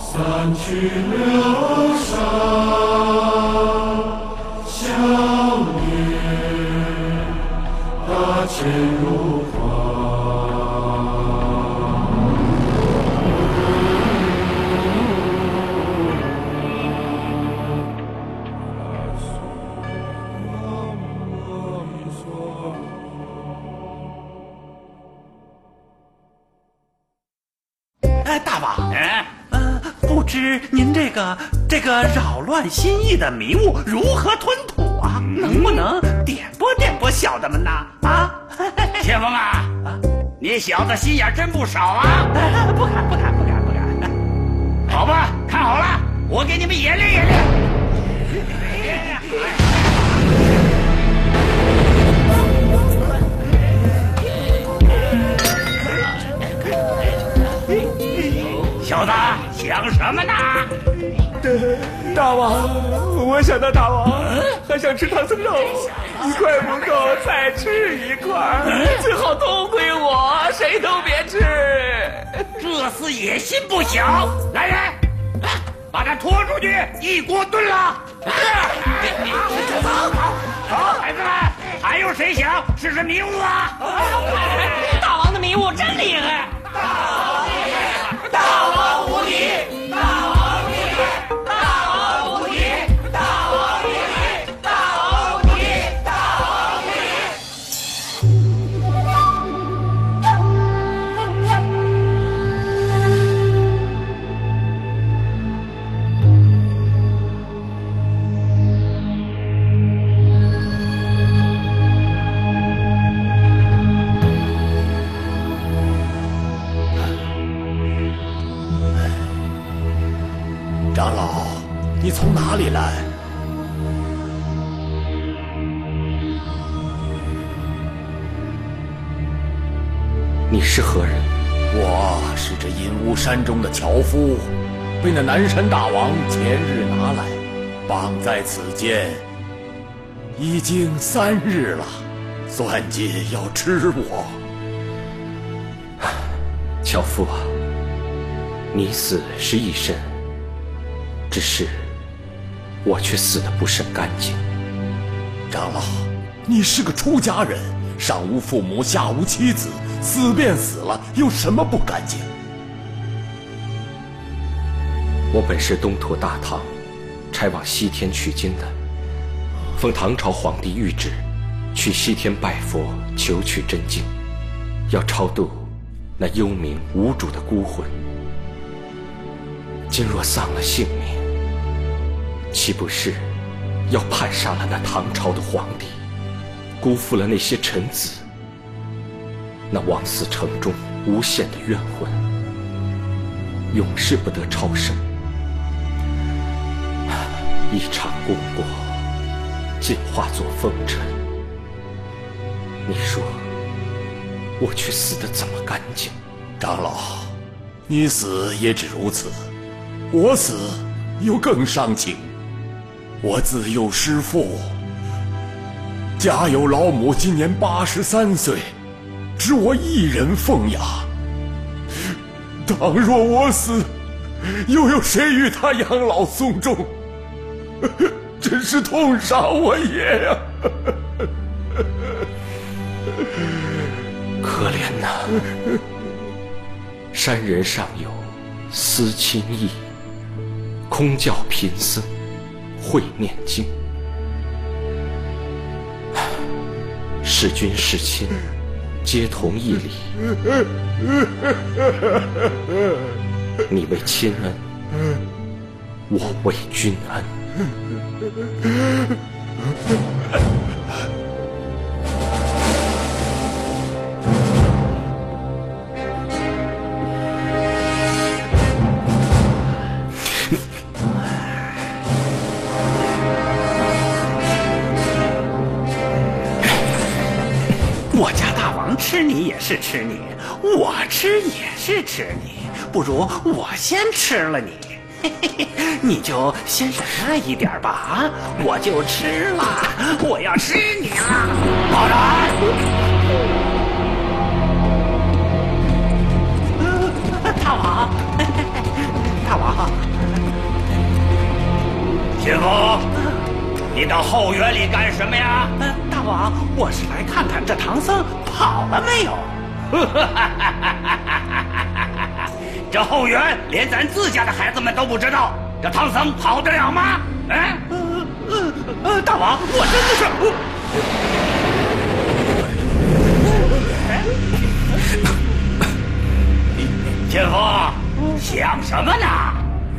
三去留声相约，大千如画。哎，大王。哎。 不知您这个扰乱心意的迷雾如何吞吐啊？能不能点拨点拨小的们呢？啊，天风啊，你小子心眼真不少啊！不敢不敢不敢不敢。好吧，看好了，我给你们演练演练。小子。 想什么呢？大王，我想到大王，还想吃唐僧肉，一块不够，再吃一块，最好都归我，谁都别吃。这厮野心不小，来人，把他拖出去，一锅炖了。是，走，孩子们，还有谁想试试迷雾啊？大王的迷雾真厉害。 长老，你从哪里来？你是何人？我是这隐巫山中的樵夫，被那南山大王前日拿来，绑在此间，已经3日了，算计要吃我。樵夫啊，你死是一身。 只是，我却死得不甚干净。长老，你是个出家人，上无父母，下无妻子，死便死了，有什么不干净？我本是东土大唐，差往西天取经的，奉唐朝皇帝谕旨，去西天拜佛，求取真经，要超度那幽冥无主的孤魂。今若丧了性命。 岂不是要叛杀了那唐朝的皇帝，辜负了那些臣子，那枉死城中无限的冤魂，永世不得超生。一场功过，竟化作风尘。你说，我却死得怎么干净？长老，你死也只如此，我死又更伤情。 我自幼失父，家有老母，今年83岁，只我一人奉养。倘若我死，又有谁与他养老送终？真是痛杀我也呀！可怜呐，山人尚有思亲意，空教贫僧。 会念经，是君是亲，皆同一理。你为亲恩，我为君恩。吃你也是吃你，我吃也是吃你，不如我先吃了你，嘿嘿嘿，你就先忍耐一点吧啊！我就吃了，我要吃你了，老人。后园里干什么呀？大王，我是来看看这唐僧跑了没有。这后园连咱自家的孩子们都不知道，这唐僧跑得了吗？哎，大王，我真的是……天风，想什么呢？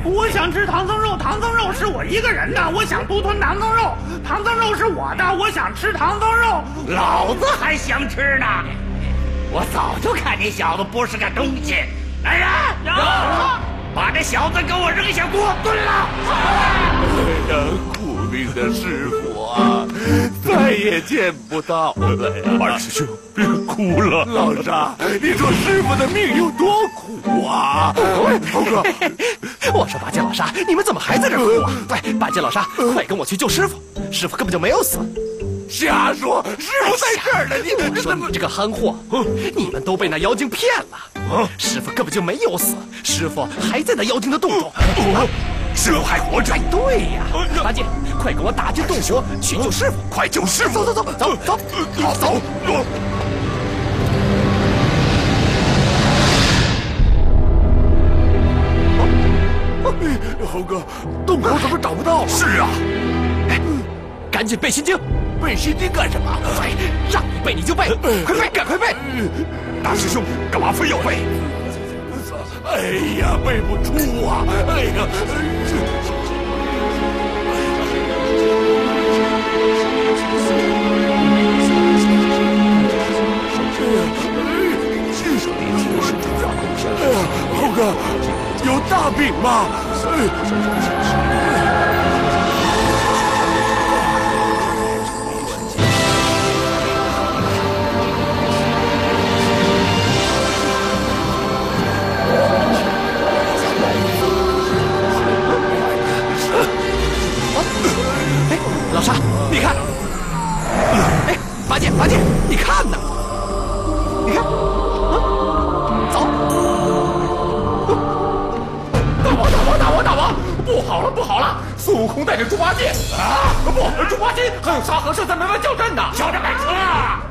我想吃唐僧肉，唐僧肉是我一个人的。我想独吞唐僧肉，唐僧肉是我的。我想吃唐僧肉，老子还想吃呢！我早就看你小子不是个东西。来人，把这小子给我扔下锅炖了！苦命的师傅啊，再也见不到了呀！二师兄，别哭了。老张，你说师傅的命有多苦啊？猴哥。 我说八戒老沙，你们怎么还在这哭啊？快，八戒老沙，快跟我去救师傅！师傅根本就没有死。瞎说，师傅在这儿呢！你说你这个憨货，你们都被那妖精骗了。师傅根本就没有死，师傅还在那妖精的洞中。师傅还活着。对呀，八戒，快跟我打进洞穴去救师傅！快救师傅！走！ 猴哥，洞口怎么找不到了？是啊，哎，赶紧背心经！背心经干什么？哎，让你背你就背，快背，赶快背！大师兄，干嘛非要背？哎呀，背不出啊！哎呀，哎呀，猴哥有大病吗？ 哎，老沙，你看！哎，八戒，你看呢？你看，走。 不好了！孙悟空带着猪八戒啊，不，猪八戒还有沙和尚在门外叫阵呢。叫着买车啊！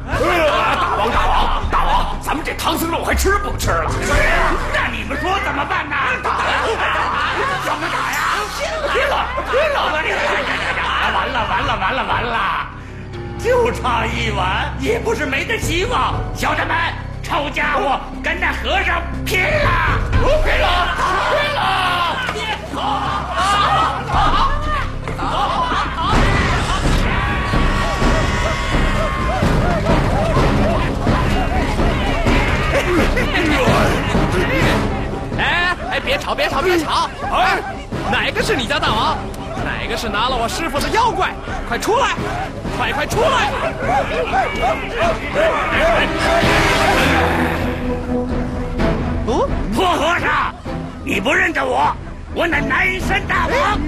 大王，咱们这唐僧肉还吃不吃了？吃啊！那你们说怎么办呢？怎么打呀？别了！完了！就差一碗，也不是没得希望。小的们，臭家伙，跟那和尚拼了！哎，别吵！哎，哪个是你家大王？哪个是拿了我师傅的妖怪？快出来！快出来！哦，泼和尚，你不认得我？ 我乃南山大王，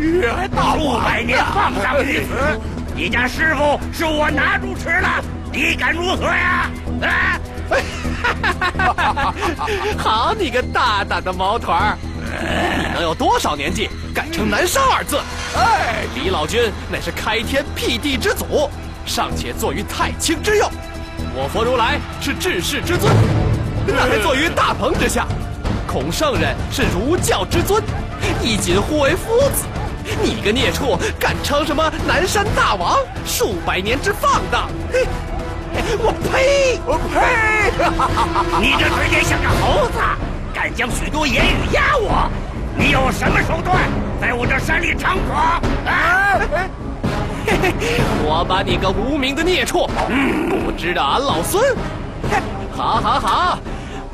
数百年放荡于此，你家师傅是我拿住吃了，你敢如何呀？啊！好你个大胆的毛团儿！你能有多少年纪，敢称南山二字？哎，李老君乃是开天辟地之祖，尚且坐于太清之右，我佛如来是至世之尊，那还坐于大鹏之下。 孔圣人是儒教之尊，衣锦护卫夫子。你个孽畜，敢称什么南山大王？数百年之放荡！嘿，我呸！你这嘴脸像个猴子，敢将许多言语压我，你有什么手段，在我这山里猖狂？啊！嘿嘿，我把你个无名的孽畜，不知道俺老孙。嘿，好，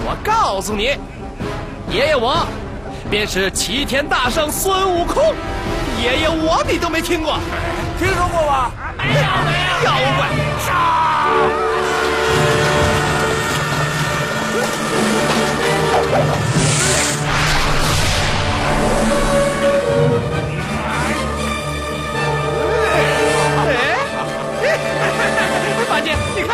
我告诉你。 爷爷我，便是齐天大圣孙悟空。爷爷我你都没听过，听说过吧？没有。妖怪，上！八戒，你看。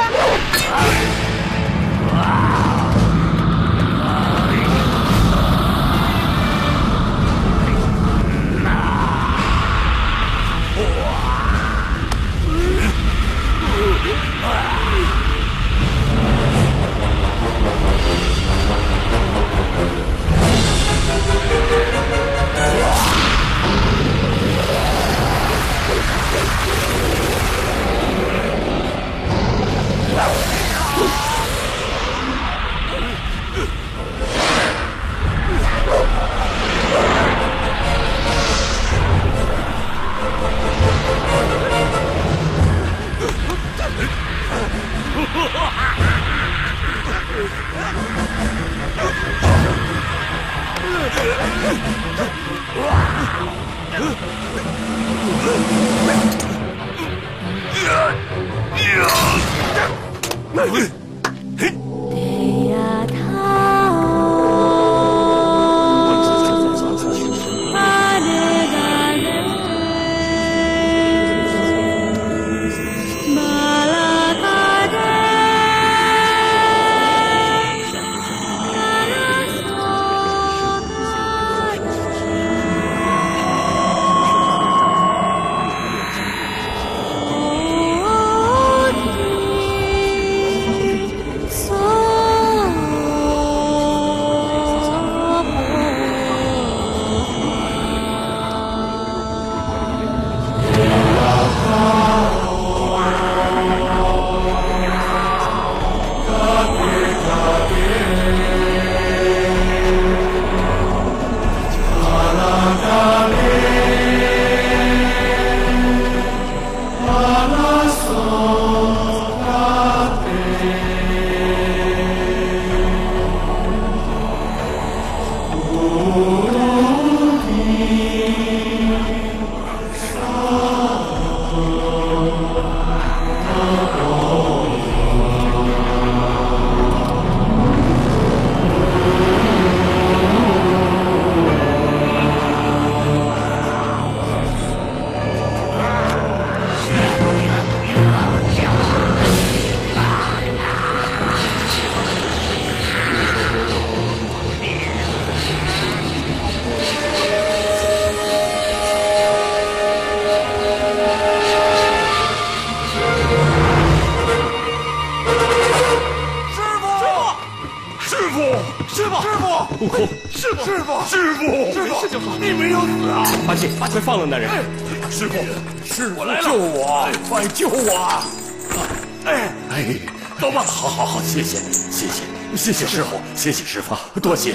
谢谢师傅，多谢，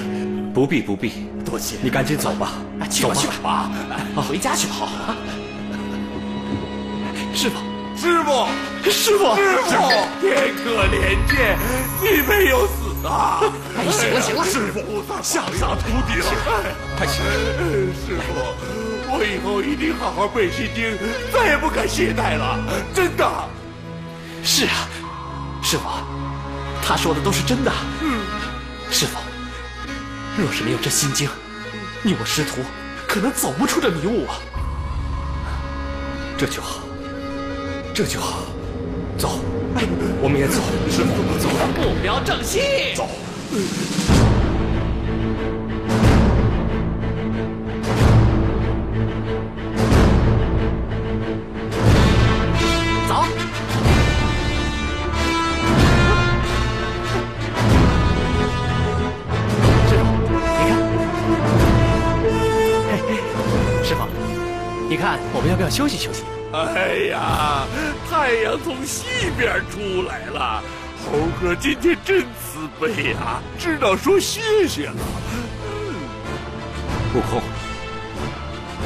不必不必，多谢。你赶紧走吧，去吧去吧，啊，回家去吧。好，师傅，师傅，师傅，师傅，天可怜见，你没有死啊！哎，行了行了，师傅，下煞涂地了，快行。师傅，我以后一定好好背心经，再也不敢懈怠了，真的。是啊，师傅，他说的都是真的。 师父，若是没有这心经，你我师徒可能走不出这迷雾啊。这就好，这就好。走，哎，我们也走。师父，走，目标正西。走。走。 你看，我们要不要休息休息？哎呀，太阳从西边出来了，猴哥今天真慈悲啊，知道说谢谢了。悟空，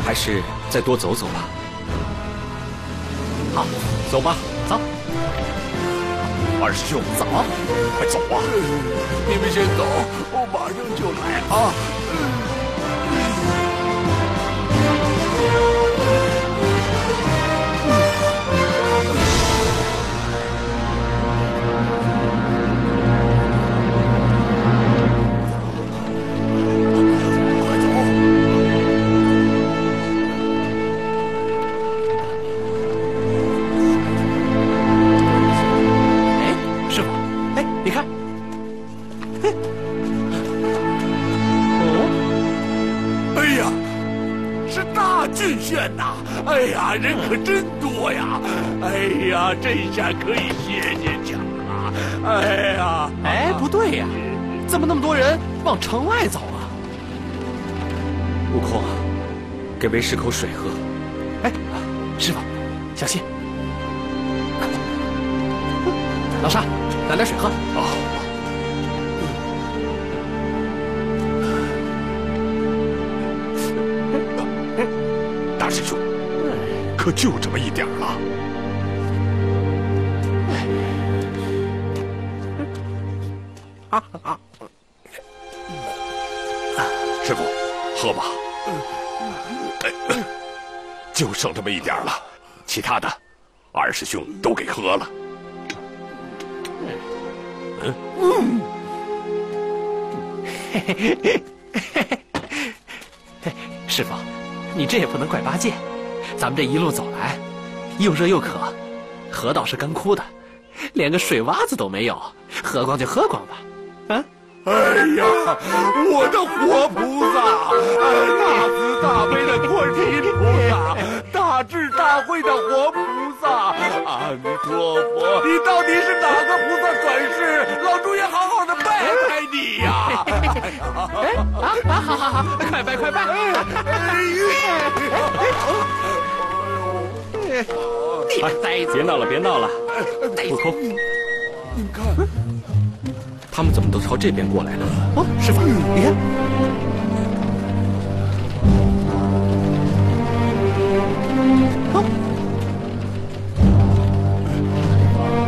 还是再多走走吧。好，走吧，走。二师兄，走，快走啊！你们先走，我马上就来啊。 哎呀，人可真多呀！哎呀，这下可以歇歇脚了。哎呀，哎，不对呀，怎么那么多人往城外走啊？悟空啊，给为师口水喝。哎，师傅，小心！老沙，拿点水喝。哦。 可就这么一点了。啊啊！师傅。喝吧，就剩这么一点了，其他的二师兄都给喝了。嗯，嘿嘿嘿，师傅，你这也不能怪八戒，咱们这一路走来，又热又渴，河道是干枯的，连个水洼子都没有，喝光就喝光吧，啊。 哎呀，我的活菩萨，大慈大悲的观世音菩萨，大智大慧的活菩萨，阿弥陀佛！你到底是哪个菩萨转世？老猪也好好的拜拜你呀！好好好，快拜快拜！哎，别闹了别闹了，悟空，你看。 他们怎么都朝这边过来了？哦，师傅，你看，哦，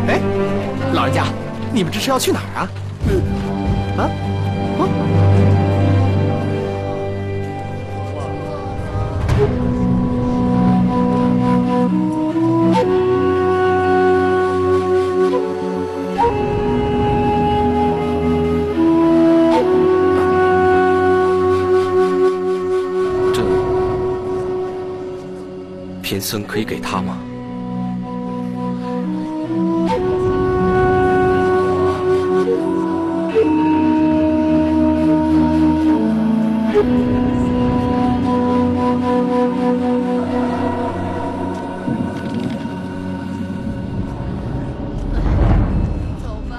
哎，老人家，你们这是要去哪儿啊？啊？哦。 贫僧可以给他吗？走吧。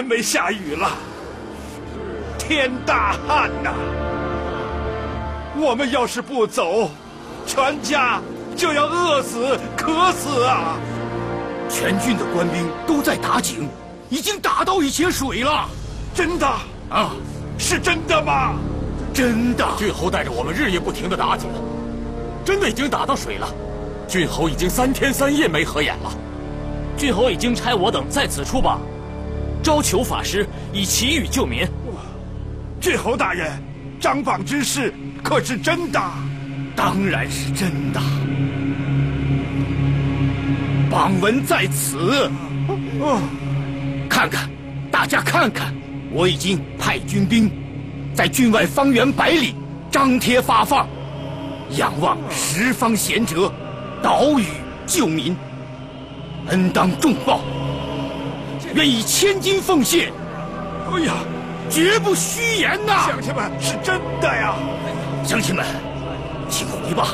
没下雨了，天大旱呐！我们要是不走，全家就要饿死、渴死啊！全郡的官兵都在打井，已经打到一些水了。真的啊？是真的吗？真的！郡侯带着我们日夜不停的打井，真的已经打到水了。郡侯已经3天3夜没合眼了。郡侯已经差我等在此处吧，召求法师以祈雨救民。郡侯大人，张榜之事可是真的？当然是真的。榜文在此，看看，大家看看，我已经派军兵在郡外方圆百里张贴发放，仰望十方贤哲，导雨救民，恩当重报，愿以千金奉献。哎呀，绝不虚言呐！乡亲们，是真的呀！乡亲们，请回吧，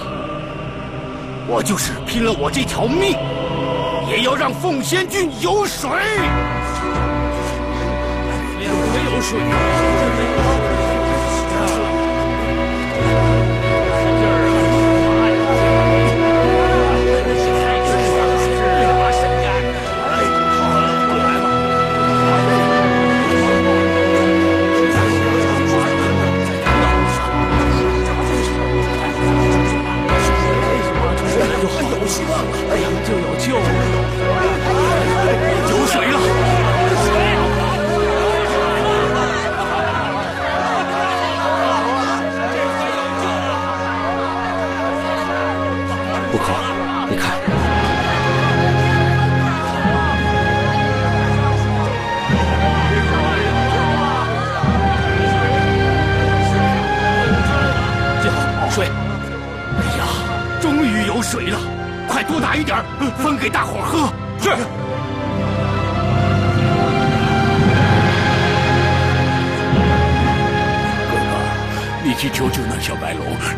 我就是拼了我这条命，也要让奉先郡有水。两河有水。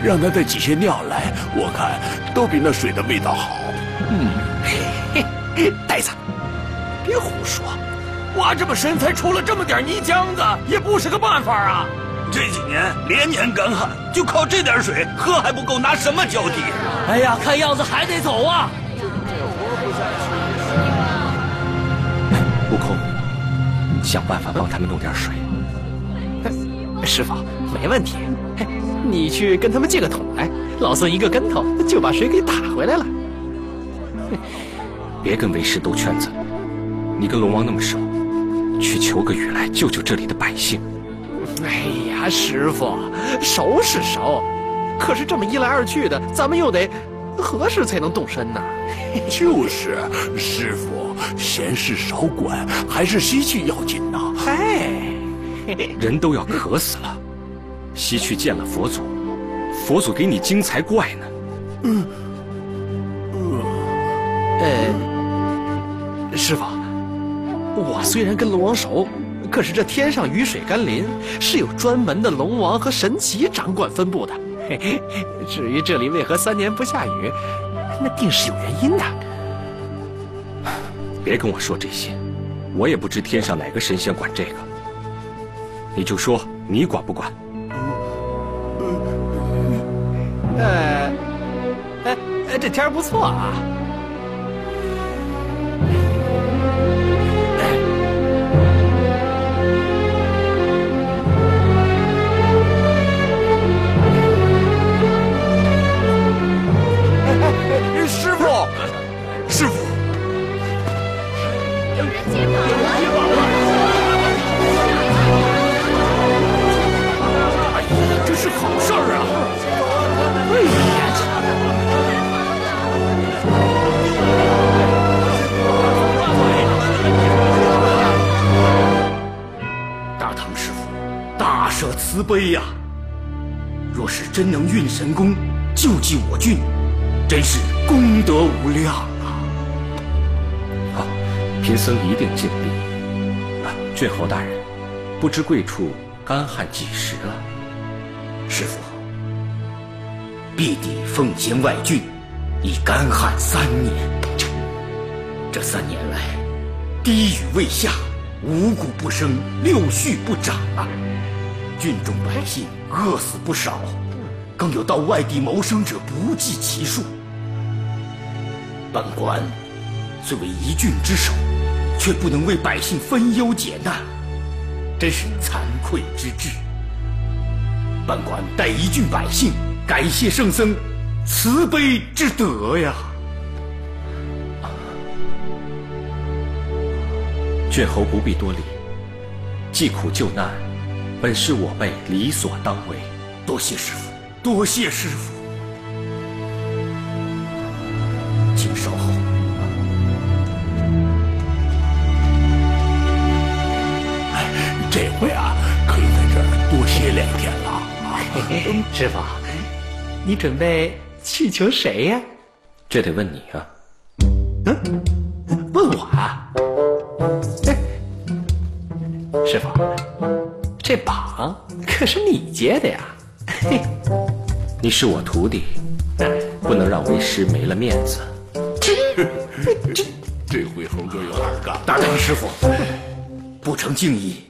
让他带几些尿来，我看都比那水的味道好。呆子，别胡说！我这么身材出了这么点泥浆子，也不是个办法啊！这几年连年干旱，就靠这点水喝还不够，拿什么交替？哎呀，看样子还得走啊！悟空，想办法帮他们弄点水。师傅，没问题。 你去跟他们借个桶来，老孙一个跟头就把水给打回来了。别跟为师兜圈子，你跟龙王那么熟，去求个雨来救救这里的百姓。哎呀，师傅，熟是熟，可是这么一来二去的，咱们又得何时才能动身呢？就是师傅，闲事少管，还是吸气要紧呐。哎，人都要渴死了。 西去见了佛祖，佛祖给你金才怪呢。师傅，我虽然跟龙王熟，可是这天上雨水甘霖是有专门的龙王和神祇掌管分布的。至于这里为何3年不下雨，那定是有原因的。别跟我说这些，我也不知天上哪个神仙管这个。你就说你管不管？ 这天不错啊！师傅，师傅，有人接榜了！哎呀，这是好事儿啊！ 大唐师父，大赦慈悲呀！若是真能运神功救济我郡，真是功德无量啊！好，贫僧一定尽力。啊，郡侯大人，不知贵处干旱几时了？师父。 必抵奉贤外郡，已干旱3年。这3年来，滴雨未下，五谷不生，六畜不长啊！郡中百姓饿死不少，更有到外地谋生者不计其数。本官虽为一郡之首，却不能为百姓分忧解难，真是惭愧之至。本官代一郡百姓。 感谢圣僧，慈悲之德呀！郡侯不必多礼，济苦救难，本是我辈理所当为。多谢师傅，多谢师傅。 这回啊，可以在这儿多歇2天了啊！师傅，你准备去求谁呀？这得问你啊。嗯，问我啊？哎，师傅，这榜可是你接的呀！你是我徒弟，不能让为师没了面子。这回猴哥有点干。大胆，师傅，不成敬意。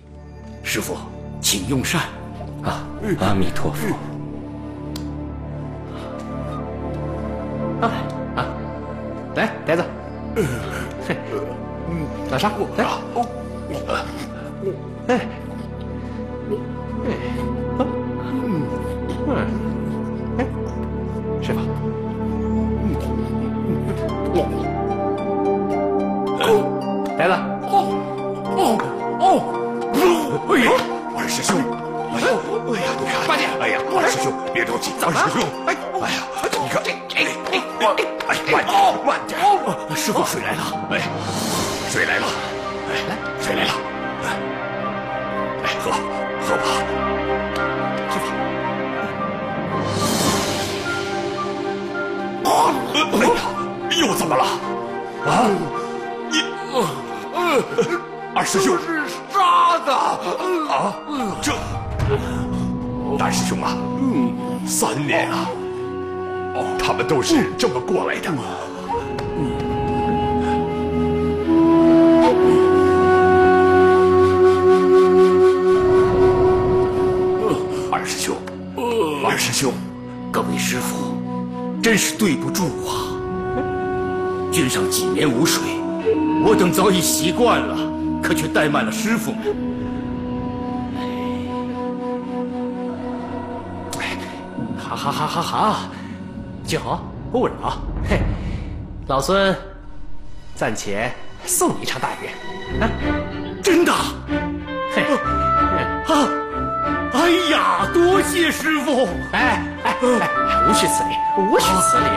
师傅，请用膳。啊，阿弥陀佛。啊，来，呆子，老沙，来，哎，哎，师傅，呆子，哎呀，二师兄！哎呀，你看，八戒！哎呀，二师兄，别着急，二师兄！哎呀，你看，慢点！师傅，水来了！哎，水来了！哎，水来了！哎，喝吧！师傅！啊！哎呀，又怎么了？啊！你……二师兄！ 杀的啊！这大师兄啊，3年啊，他们都是这么过来的。二师兄，各位师傅，真是对不住啊！郡上几年无水，我等早已习惯了。 可却怠慢了师傅们。好，君侯勿扰，嘿，老孙暂且送你一场大运。啊，真的？嘿，啊，哎呀，多谢师傅！哎，无需此礼，无需此礼，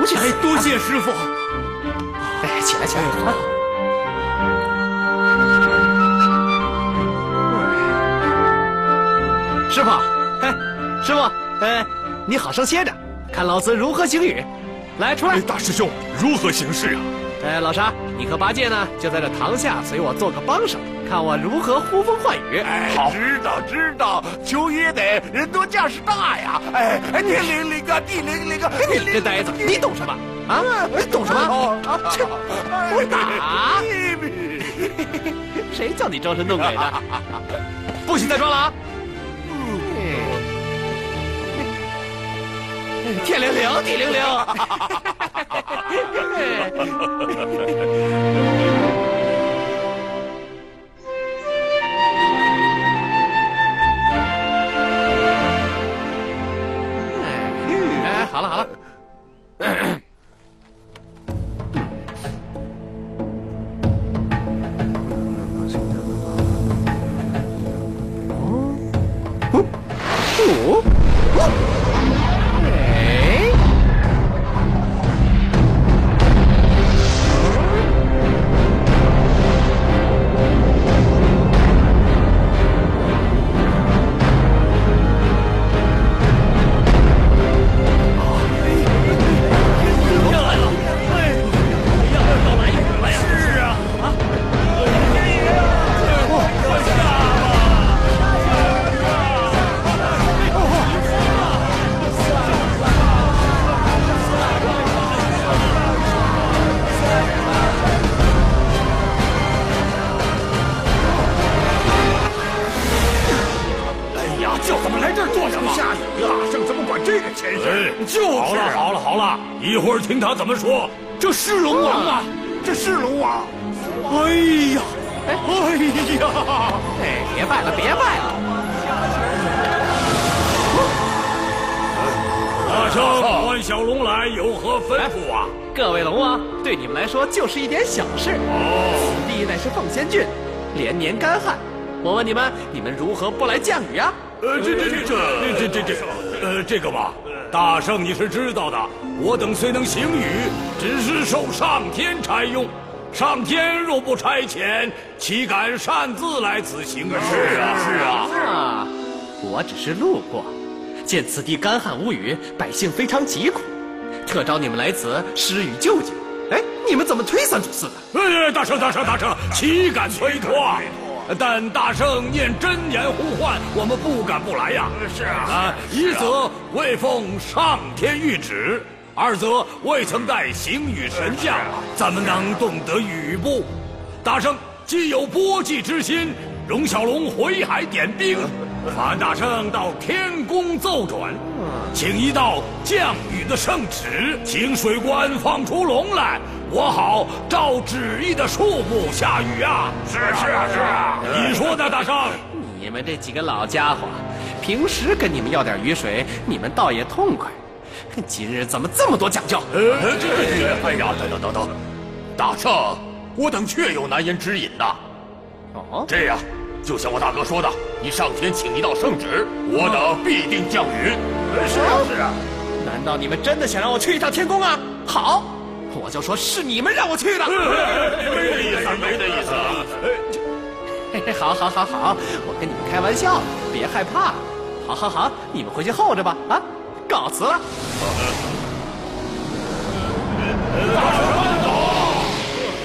无需。哎，多谢师傅。哎，起来啊！ 师傅，哎，师傅，哎，你好生歇着，看老孙如何行雨。来，出来！哎，大师兄，如何行事啊？哎，老沙，你和八戒呢，就在这堂下随我做个帮手，看我如何呼风唤雨。哎，好，知道，求雨也得人多架势大呀。哎，你领领个，你领领个，你这呆子，你懂什么啊？你懂什么？我打！谁叫你装神弄鬼的？不许再装了啊！ 天灵灵，地灵灵！哎，好了，听他怎么说？这是龙王啊！这是龙王！哎呀！哎呀！哎，别拜了！马上！关小龙来有何吩咐啊？各位龙王，对你们来说就是一点小事。哦，此地乃是奉先郡，连年干旱，我问你们，你们如何不来降雨啊？这个嘛，大圣你是知道的，我等虽能行雨，只是受上天差用。 上天若不差遣，岂敢擅自来此行啊？是啊，我只是路过，见此地干旱无雨，百姓非常疾苦，特招你们来此施雨救济。哎，你们怎么推三阻四的？大圣，岂敢推脱啊！但大圣念真言呼唤，我们不敢不来呀。是啊，一则为奉上天谕旨。 二则未曾带行雨神将，怎么能动得雨不？大圣既有波济之心，容小龙回海点兵，烦大圣到天宫奏转，请一道降雨的圣旨，请水官放出龙来，我好照旨意的树木下雨啊！是啊，你说呢，大圣？你们这几个老家伙，平时跟你们要点雨水，你们倒也痛快。 今日怎么这么多讲究？哎呀，等，大圣，我等确有难言之隐呐。哦，这样，就像我大哥说的，你上天请一道圣旨，我等必定降雨。是啊。难道你们真的想让我去一趟天宫啊？好，我就说是你们让我去的。没的意思。好，我跟你们开玩笑，别害怕。好，你们回去候着吧。啊。 告辞了。大圣走！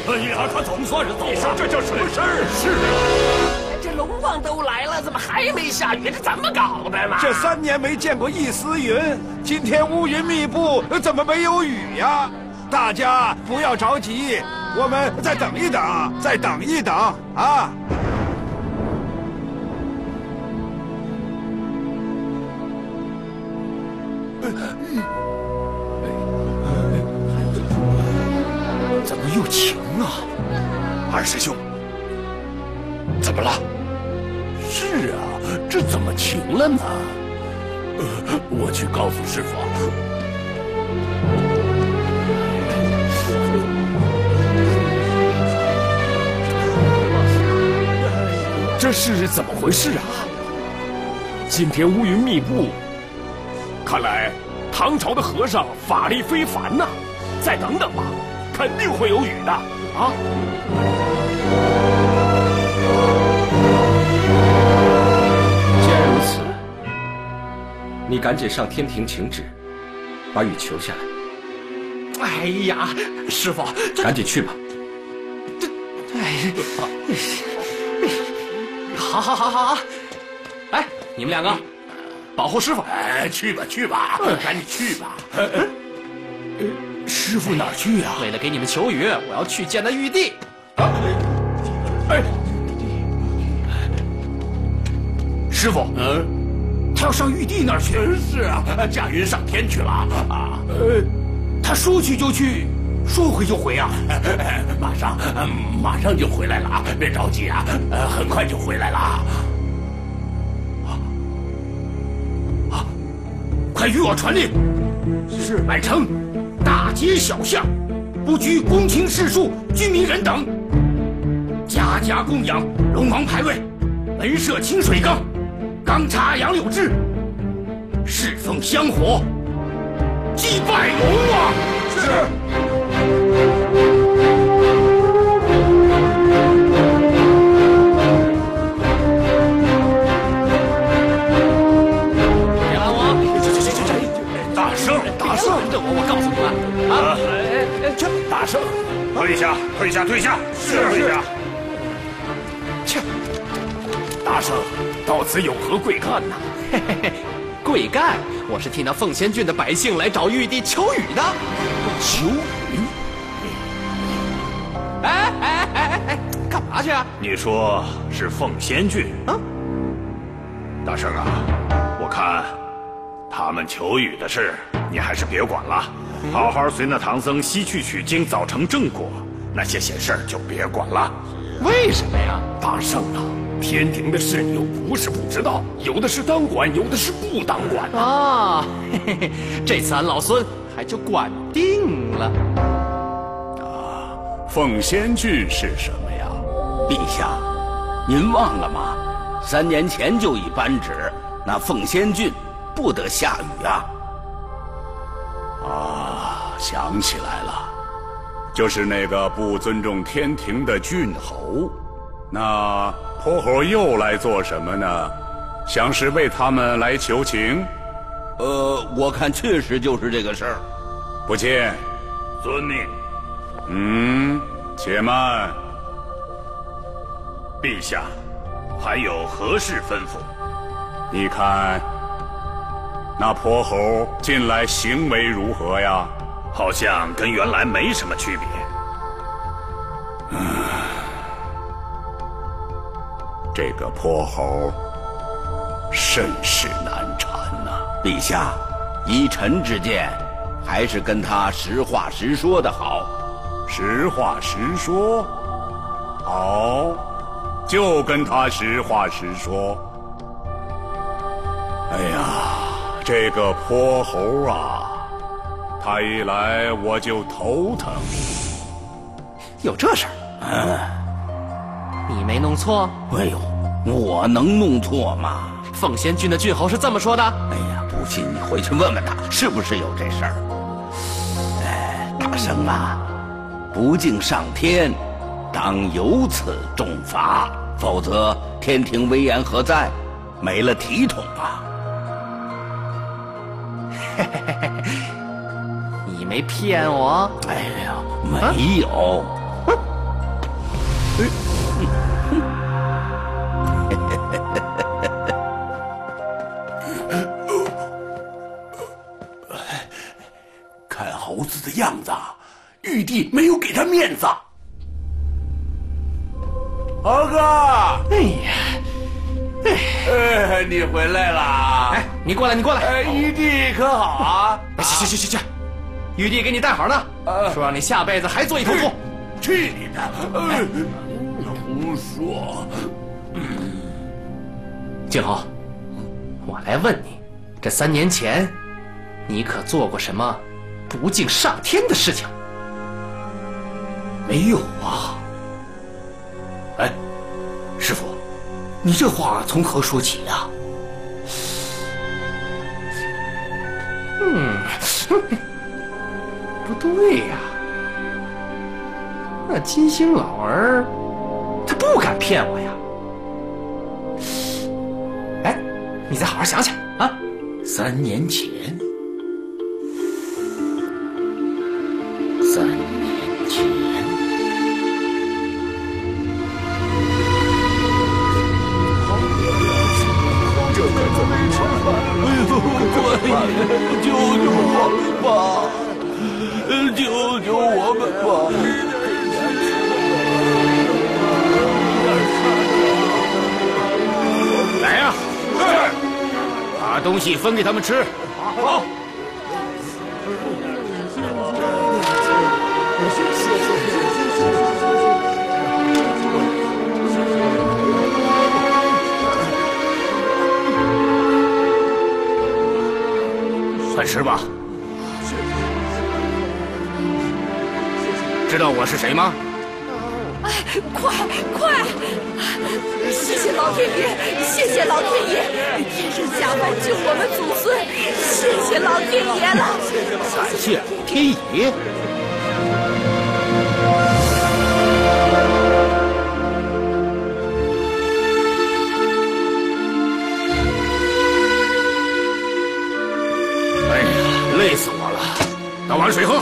哎呀，他总算是走了。你说这叫什么事儿？是啊，这龙王都来了，怎么还没下雨？这怎么搞的嘛？这3年没见过一丝云，今天乌云密布，怎么没有雨呀？大家不要着急，我们再等一等啊！ 怎么又晴了？二师兄，怎么了？是啊，这怎么晴了呢？我去告诉师傅。这是怎么回事啊？今天乌云密布。 看来唐朝的和尚法力非凡呐，再等等吧，肯定会有雨的啊！既然如此，你赶紧上天庭请旨，把雨求下来。哎呀，师傅，赶紧去吧。好，哎，你们两个。 保护师傅！哎，去吧，赶紧去吧！师傅哪儿去啊？为了给你们求雨，我要去见那玉帝。啊！哎，师傅，他要上玉帝那儿去？是啊，驾云上天去了啊！他说去就去，说回就回啊！马上就回来了啊！别着急啊，很快就回来了啊！ 快与我传令，是满城大街小巷，不拘公卿士庶、居民人等，家家供养龙王牌位，门设清水缸，缸插杨柳枝，侍奉香火，祭拜龙王。是。 大圣，退下！退下！切！大圣，到此有何贵干呢？贵干，我是替那奉先郡的百姓来找玉帝求雨的。求雨？哎，干嘛去啊？你说是奉先郡啊？大圣啊，我看他们求雨的事，你还是别管了。 好好随那唐僧西去取经，早成正果。那些闲事儿就别管了。为什么呀，大圣啊？天庭的事你又不是不知道，有的是当管，有的是不当管啊。这次俺老孙台就管定了。啊，奉先郡是什么呀？陛下，您忘了吗？3年前就已颁旨，那奉先郡不得下雨啊。啊，想起来了，就是那个不尊重天庭的郡侯。那泼猴又来做什么呢？想是为他们来求情？我看确实就是这个事儿。不见。遵命。嗯，且慢。陛下，还有何事吩咐？你看，那泼猴近来行为如何呀？好像跟原来没什么区别。这个泼猴甚是难缠呐。陛下，依臣之见，还是跟他实话实说的好。实话实说？好，就跟他实话实说。哎呀，这个泼猴啊，他一来我就头疼。有这事儿？你没弄错？哎呦，我能弄错吗？奉先郡的郡侯是这么说的。哎呀，不信你回去问问他，是不是有这事儿？哎，大圣啊，不敬上天，当由此重罚，否则天庭威严何在？没了体统啊！嘿嘿嘿嘿，你没骗我？哎呀，没有。看猴子的样子，玉帝没有给他面子。猴哥，哎呀，哎，你回来了！哎，你过来，你过来。哎，玉帝可好啊？去去去去去，玉帝给你带好呢，说让你下辈子还做一头猪。去你的！胡说！靖侯，我来问你，这3年前，你可做过什么不敬上天的事情？没有啊。哎，师傅，你这话从何说起呀？不对呀，那金星老儿他不敢骗我呀。你再好好想想啊！3年前，这可怎么办？官爷，救我吧！救我们吧！把东西分给他们吃。好。快吃吧。知道我是谁吗？哎，快快！谢谢老天爷，谢谢老天爷，天神下凡救我们祖孙，谢谢老天爷了，感谢天爷。哎呀，累死我了，倒碗水喝。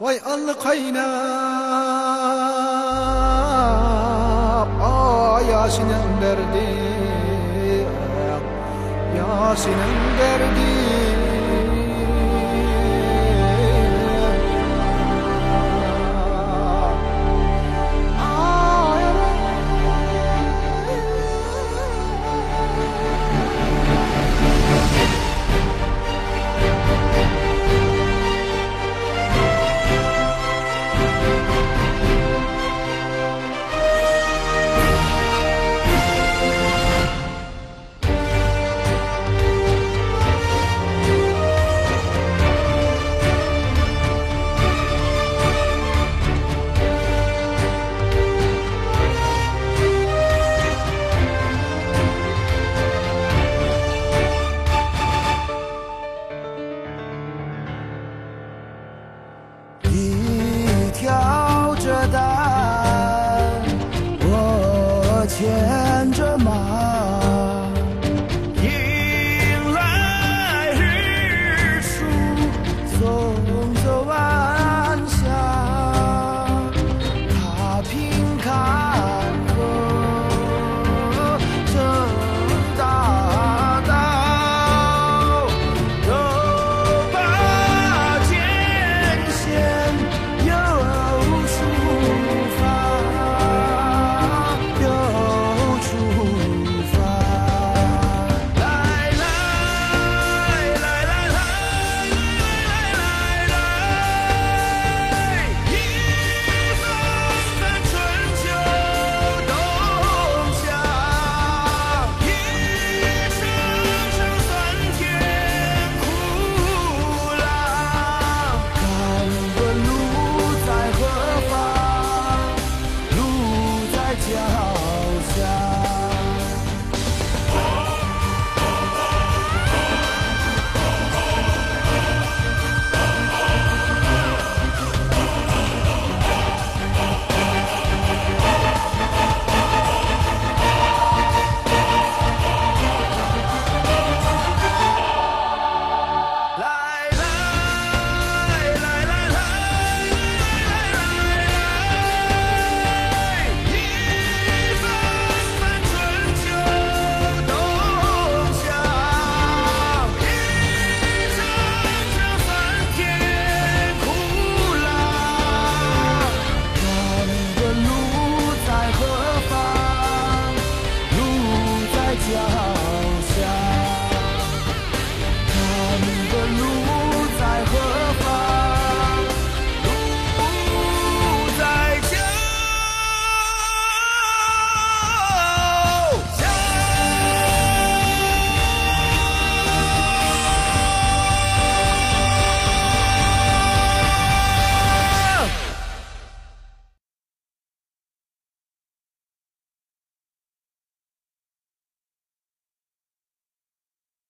وَيَأْلْقَيْنَا يَاسِنَنْ دَرْدِي يَاسِنَنْ دَرْدِي